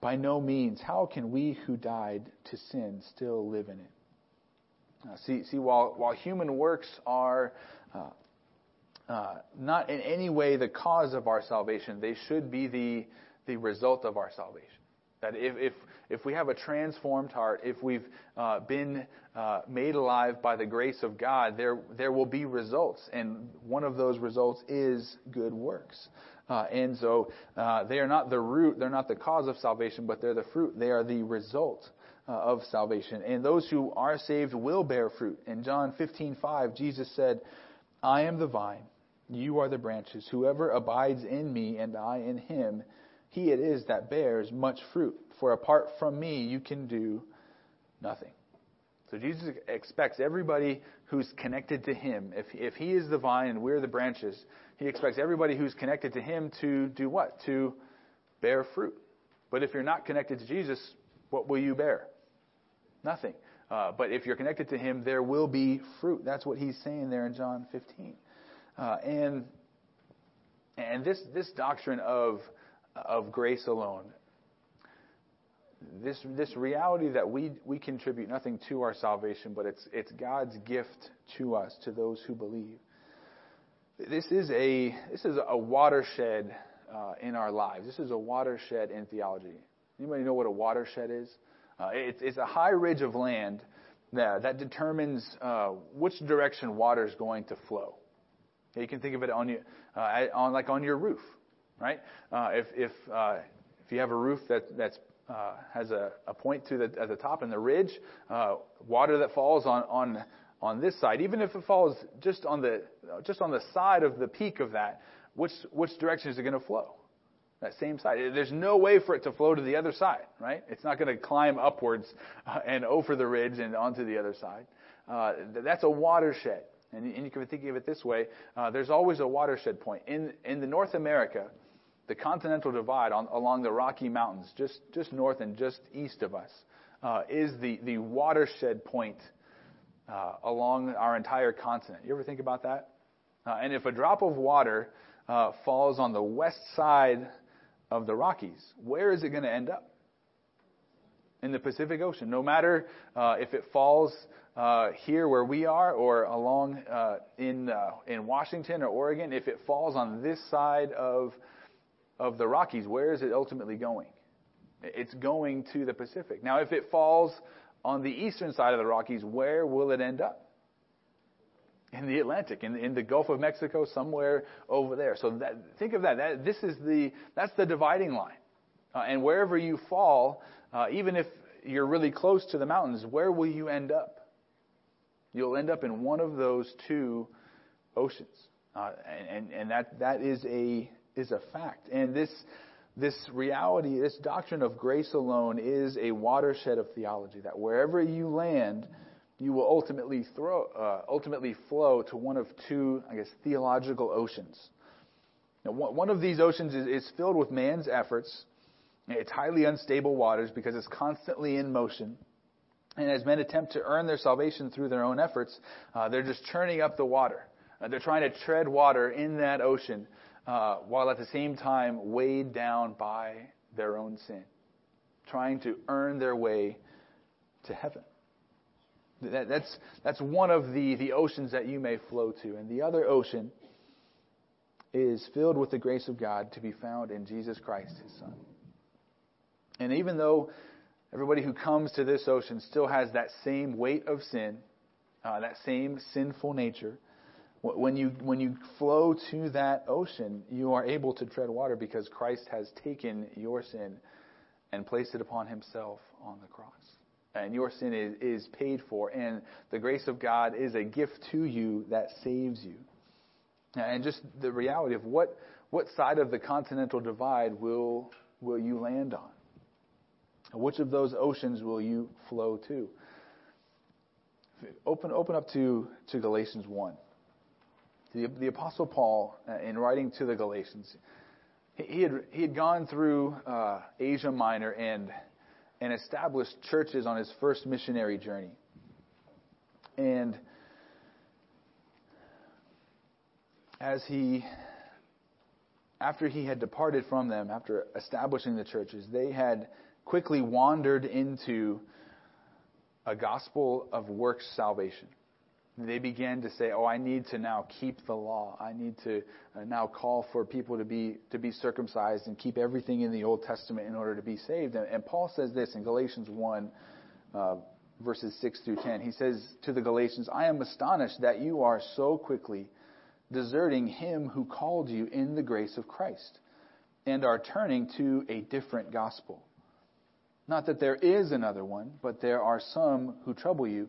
by no means. How can we who died to sin still live in it? Uh, see, see, while while human works are uh, uh, not in any way the cause of our salvation, they should be the the result of our salvation. That if if, if we have a transformed heart, if we've uh, been uh, made alive by the grace of God, there there will be results, and one of those results is good works. Uh, and so uh, they are not the root, they're not the cause of salvation, but they're the fruit. They are the result uh, of salvation. And those who are saved will bear fruit. In John fifteen five, Jesus said, I am the vine, you are the branches. Whoever abides in me and I in him, he it is that bears much fruit, for apart from me you can do nothing. So Jesus expects everybody who's connected to him, if, if he is the vine and we're the branches, he expects everybody who's connected to him to do what? To bear fruit. But if you're not connected to Jesus, what will you bear? Nothing. Uh, but if you're connected to him, there will be fruit. That's what he's saying there in John fifteen. Uh, and and this this doctrine of Of grace alone, this this reality that we we contribute nothing to our salvation, but it's it's God's gift to us, to those who believe. This is a this is a watershed uh, in our lives. This is a watershed in theology. Anybody know what a watershed is? Uh, it's it's a high ridge of land that that determines uh, which direction water is going to flow. You can think of it on your uh, on like on your roof. Right? Uh, if if uh, if you have a roof that that's uh, has a, a point to the at the top and the ridge, uh, water that falls on, on on this side, even if it falls just on the just on the side of the peak of that, which which direction is it going to flow? That same side. There's no way for it to flow to the other side, right? It's not going to climb upwards and over the ridge and onto the other side. Uh, that's a watershed, and, and you can think of it this way: uh, there's always a watershed point in in the North America. The continental divide on, along the Rocky Mountains, just, just north and just east of us, uh, is the, the watershed point uh, along our entire continent. You ever think about that? Uh, and if a drop of water uh, falls on the west side of the Rockies, where is it going to end up? In the Pacific Ocean. No matter uh, if it falls uh, here where we are or along uh, in, uh, in Washington or Oregon, if it falls on this side of of the Rockies, where is it ultimately going? It's going to the Pacific. Now, if it falls on the eastern side of the Rockies, where will it end up? In the Atlantic, in the, in the Gulf of Mexico, somewhere over there. So that, think of that. that. This is the that's the dividing line. Uh, and wherever you fall, uh, even if you're really close to the mountains, where will you end up? You'll end up in one of those two oceans, uh, and, and and that that is a is a fact. And this this reality, this doctrine of grace alone is a watershed of theology, that wherever you land, you will ultimately throw, uh, ultimately flow to one of two, I guess, theological oceans. Now, one of these oceans is, is filled with man's efforts. It's highly unstable waters because it's constantly in motion. And as men attempt to earn their salvation through their own efforts, uh, they're just churning up the water. Uh, they're trying to tread water in that ocean, Uh, while at the same time weighed down by their own sin, trying to earn their way to heaven. That, that's, that's one of the, the oceans that you may flow to. And the other ocean is filled with the grace of God to be found in Jesus Christ, his Son. And even though everybody who comes to this ocean still has that same weight of sin, uh, that same sinful nature, when you when you flow to that ocean, you are able to tread water because Christ has taken your sin and placed it upon himself on the cross. And your sin is, is paid for, and the grace of God is a gift to you that saves you. And just the reality of what what side of the continental divide will will you land on? Which of those oceans will you flow to? Open open up to, to Galatians one. The, the Apostle Paul, uh, in writing to the Galatians, he, he had he had gone through uh, Asia Minor and and established churches on his first missionary journey. And as he, after he had departed from them, after establishing the churches, they had quickly wandered into a gospel of works salvation. They began to say, oh, I need to now keep the law. I need to now call for people to be to be circumcised and keep everything in the Old Testament in order to be saved. And, and Paul says this in Galatians one, uh, verses six through ten. He says to the Galatians, I am astonished that you are so quickly deserting him who called you in the grace of Christ and are turning to a different gospel. Not that there is another one, but there are some who trouble you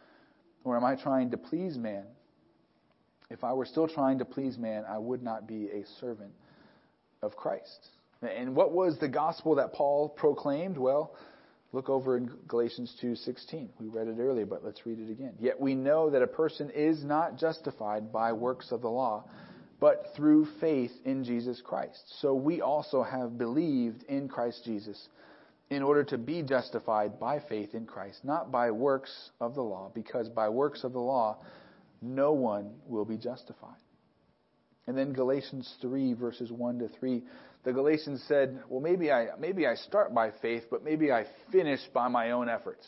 Or am I trying to please man? If I were still trying to please man, I would not be a servant of Christ. And what was the gospel that Paul proclaimed? Well, look over in Galatians two sixteen. We read it earlier, but let's read it again. Yet we know that a person is not justified by works of the law, but through faith in Jesus Christ. So we also have believed in Christ Jesus, in order to be justified by faith in Christ, not by works of the law, because by works of the law, no one will be justified. And then Galatians three, verses one to three, the Galatians said, well, maybe I maybe I start by faith, but maybe I finish by my own efforts.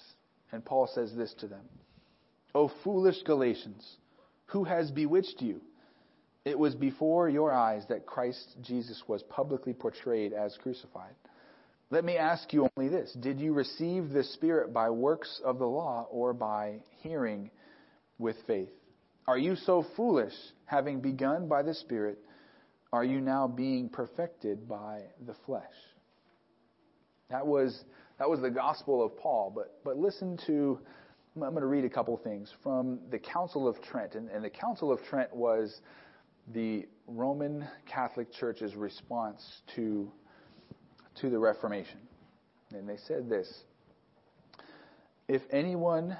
And Paul says this to them, O foolish Galatians, who has bewitched you? It was before your eyes that Christ Jesus was publicly portrayed as crucified. Let me ask you only this. Did you receive the Spirit by works of the law or by hearing with faith? Are you so foolish, having begun by the Spirit, are you now being perfected by the flesh? That was that was the gospel of Paul, but but listen to, I'm going to read a couple things from the Council of Trent. And, and the Council of Trent was the Roman Catholic Church's response to to the Reformation. And they said this, if anyone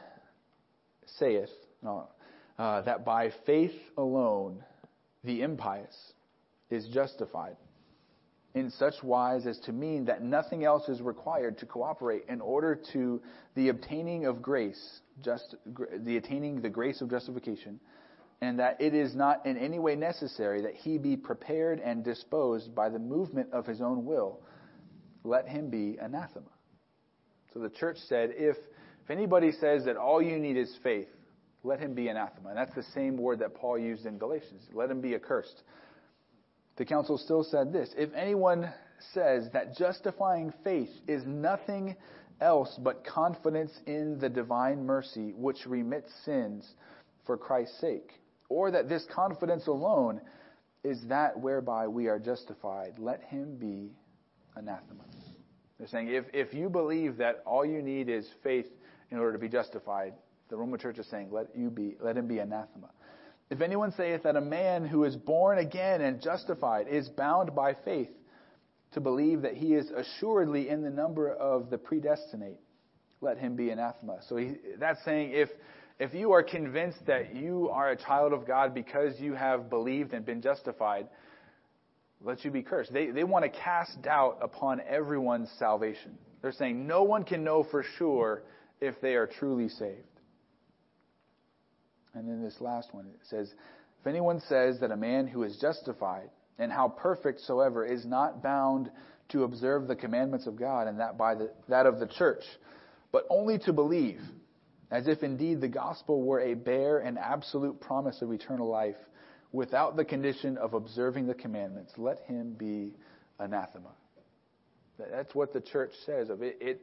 saith no, uh, that by faith alone the impious is justified, in such wise as to mean that nothing else is required to cooperate in order to the obtaining of grace, just the attaining the grace of justification, and that it is not in any way necessary that he be prepared and disposed by the movement of his own will, let him be anathema. So the church said, if if anybody says that all you need is faith, let him be anathema. And that's the same word that Paul used in Galatians. Let him be accursed. The council still said this. If anyone says that justifying faith is nothing else but confidence in the divine mercy which remits sins for Christ's sake, or that this confidence alone is that whereby we are justified, let him be anathema. They're saying if, if you believe that all you need is faith in order to be justified, the Roman Church is saying, let you be, let him be anathema. If anyone saith that a man who is born again and justified is bound by faith to believe that he is assuredly in the number of the predestinate, let him be anathema. So he, that's saying if If you are convinced that you are a child of God because you have believed and been justified, let you be cursed. They they want to cast doubt upon everyone's salvation. They're saying no one can know for sure if they are truly saved. And then this last one, it says, if anyone says that a man who is justified, and how perfect soever, is not bound to observe the commandments of God and that by the, that of the church, but only to believe, as if indeed the gospel were a bare and absolute promise of eternal life, without the condition of observing the commandments, let him be anathema. That's what the church says of it. It,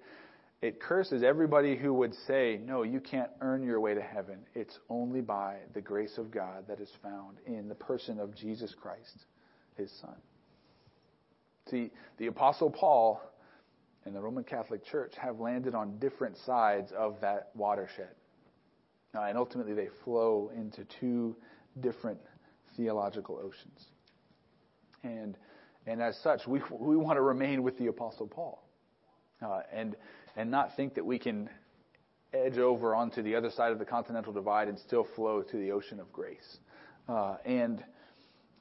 it curses everybody who would say, no, you can't earn your way to heaven. It's only by the grace of God that is found in the person of Jesus Christ, his son. See, the Apostle Paul and the Roman Catholic Church have landed on different sides of that watershed. Uh, and ultimately they flow into two different theological oceans. And and as such, we we want to remain with the Apostle Paul uh, and and not think that we can edge over onto the other side of the continental divide and still flow to the ocean of grace. Uh, and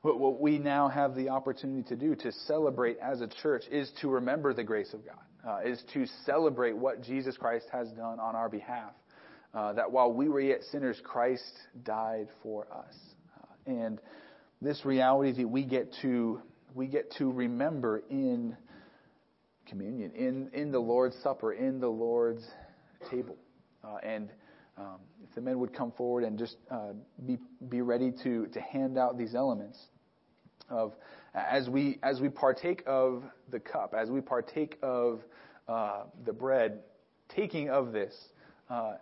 what, what we now have the opportunity to do to celebrate as a church is to remember the grace of God, uh, is to celebrate what Jesus Christ has done on our behalf, uh, that while we were yet sinners, Christ died for us. And this reality that we get to we get to remember in communion, in, in the Lord's Supper, in the Lord's table. Uh, and um, if the men would come forward and just uh, be be ready to to hand out these elements of as we as we partake of the cup, as we partake of uh, the bread, taking of this uh,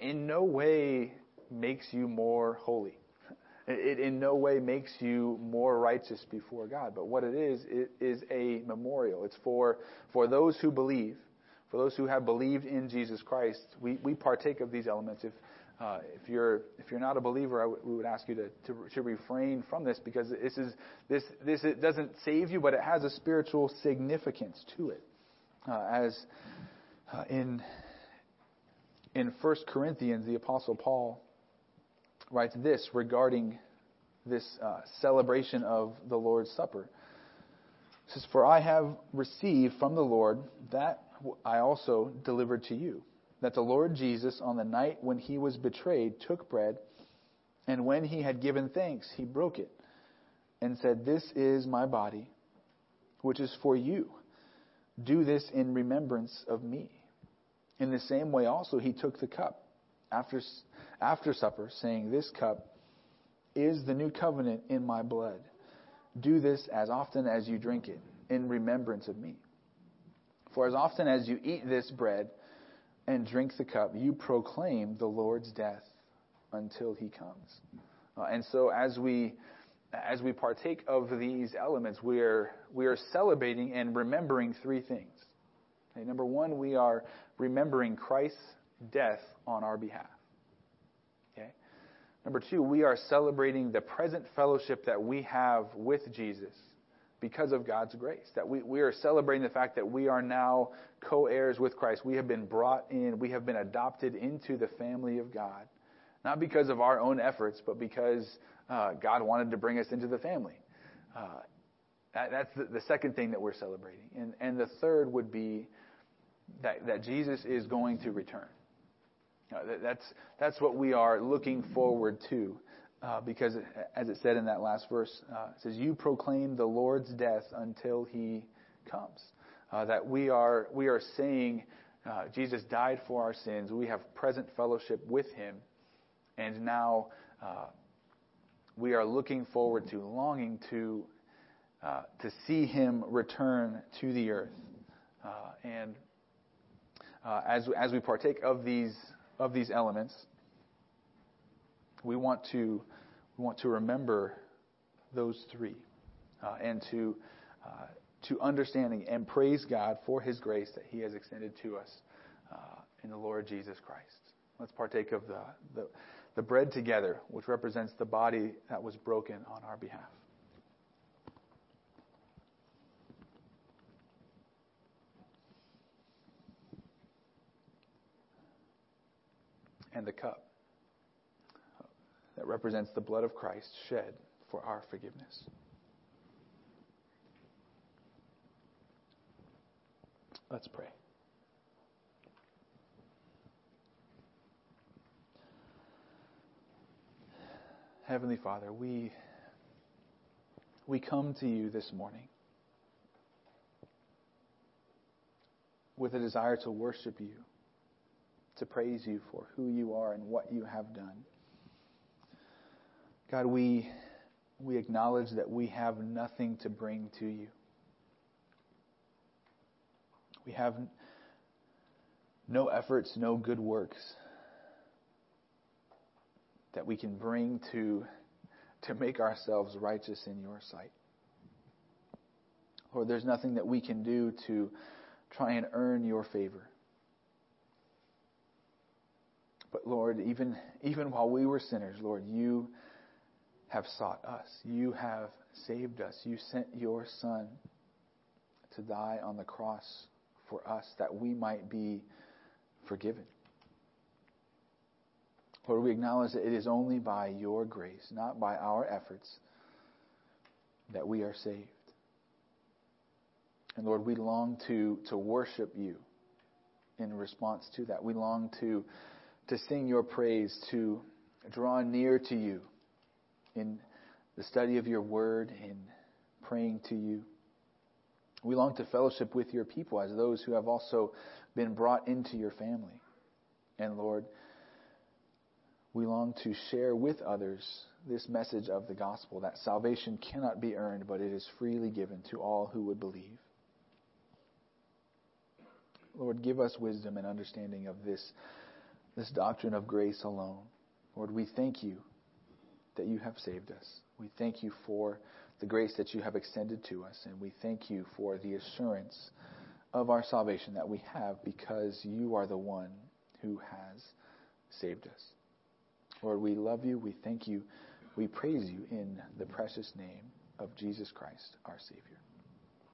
in no way makes you more holy. It in no way makes you more righteous before God. But what it is, it is a memorial. It's for for those who believe, for those who have believed in Jesus Christ. We, we partake of these elements. If uh, if you're if you're not a believer, I w- we would ask you to, to to refrain from this because this is this this it doesn't save you, but it has a spiritual significance to it. Uh, as uh, in in First Corinthians, the Apostle Paul writes this regarding this uh, celebration of the Lord's Supper. It says, for I have received from the Lord that I also delivered to you, that the Lord Jesus on the night when he was betrayed took bread, and when he had given thanks, he broke it and said, this is my body, which is for you. Do this in remembrance of me. In the same way also he took the cup After after supper, saying, this cup is the new covenant in my blood. Do this as often as you drink it, in remembrance of me. For as often as you eat this bread and drink the cup, you proclaim the Lord's death until he comes. Uh, and so as we as we partake of these elements, we are, we are celebrating and remembering three things. Okay, number one, we are remembering Christ's death on our behalf. Okay. Number two, we are celebrating the present fellowship that we have with Jesus because of God's grace. That we, we are celebrating the fact that we are now co-heirs with Christ. We have been brought in. We have been adopted into the family of God. Not because of our own efforts, but because uh, God wanted to bring us into the family. Uh, that, that's the, the second thing that we're celebrating. And, and the third would be that, that Jesus is going to return. No, that's that's what we are looking forward to, uh, because as it said in that last verse, uh, it says, "You proclaim the Lord's death until he comes." Uh, that we are we are saying, uh, Jesus died for our sins. We have present fellowship with him, and now uh, we are looking forward to, longing to, uh, to see him return to the earth. Uh, and uh, as as we partake of these. of these elements, we want to we want to remember those three, uh, and to uh, to understanding and praise God for his grace that he has extended to us uh, in the Lord Jesus Christ. Let's partake of the, the the bread together, which represents the body that was broken on our behalf. And the cup, that represents the blood of Christ shed for our forgiveness. Let's pray. Heavenly Father, we we come to you this morning with a desire to worship you, to praise you for who you are and what you have done. God, we we acknowledge that we have nothing to bring to you. We have no efforts, no good works that we can bring to to make ourselves righteous in your sight. Lord, there's nothing that we can do to try and earn your favor. But Lord, even, even while we were sinners, Lord, you have sought us. You have saved us. You sent your Son to die on the cross for us that we might be forgiven. Lord, we acknowledge that it is only by your grace, not by our efforts, that we are saved. And Lord, we long to, to worship you in response to that. We long to to sing your praise, to draw near to you in the study of your word, in praying to you. We long to fellowship with your people as those who have also been brought into your family. And Lord, we long to share with others this message of the gospel, that salvation cannot be earned, but it is freely given to all who would believe. Lord, give us wisdom and understanding of this This doctrine of grace alone. Lord, we thank you that you have saved us. We thank you for the grace that you have extended to us, and we thank you for the assurance of our salvation that we have because you are the one who has saved us. Lord, we love you, we thank you, we praise you in the precious name of Jesus Christ, our Savior.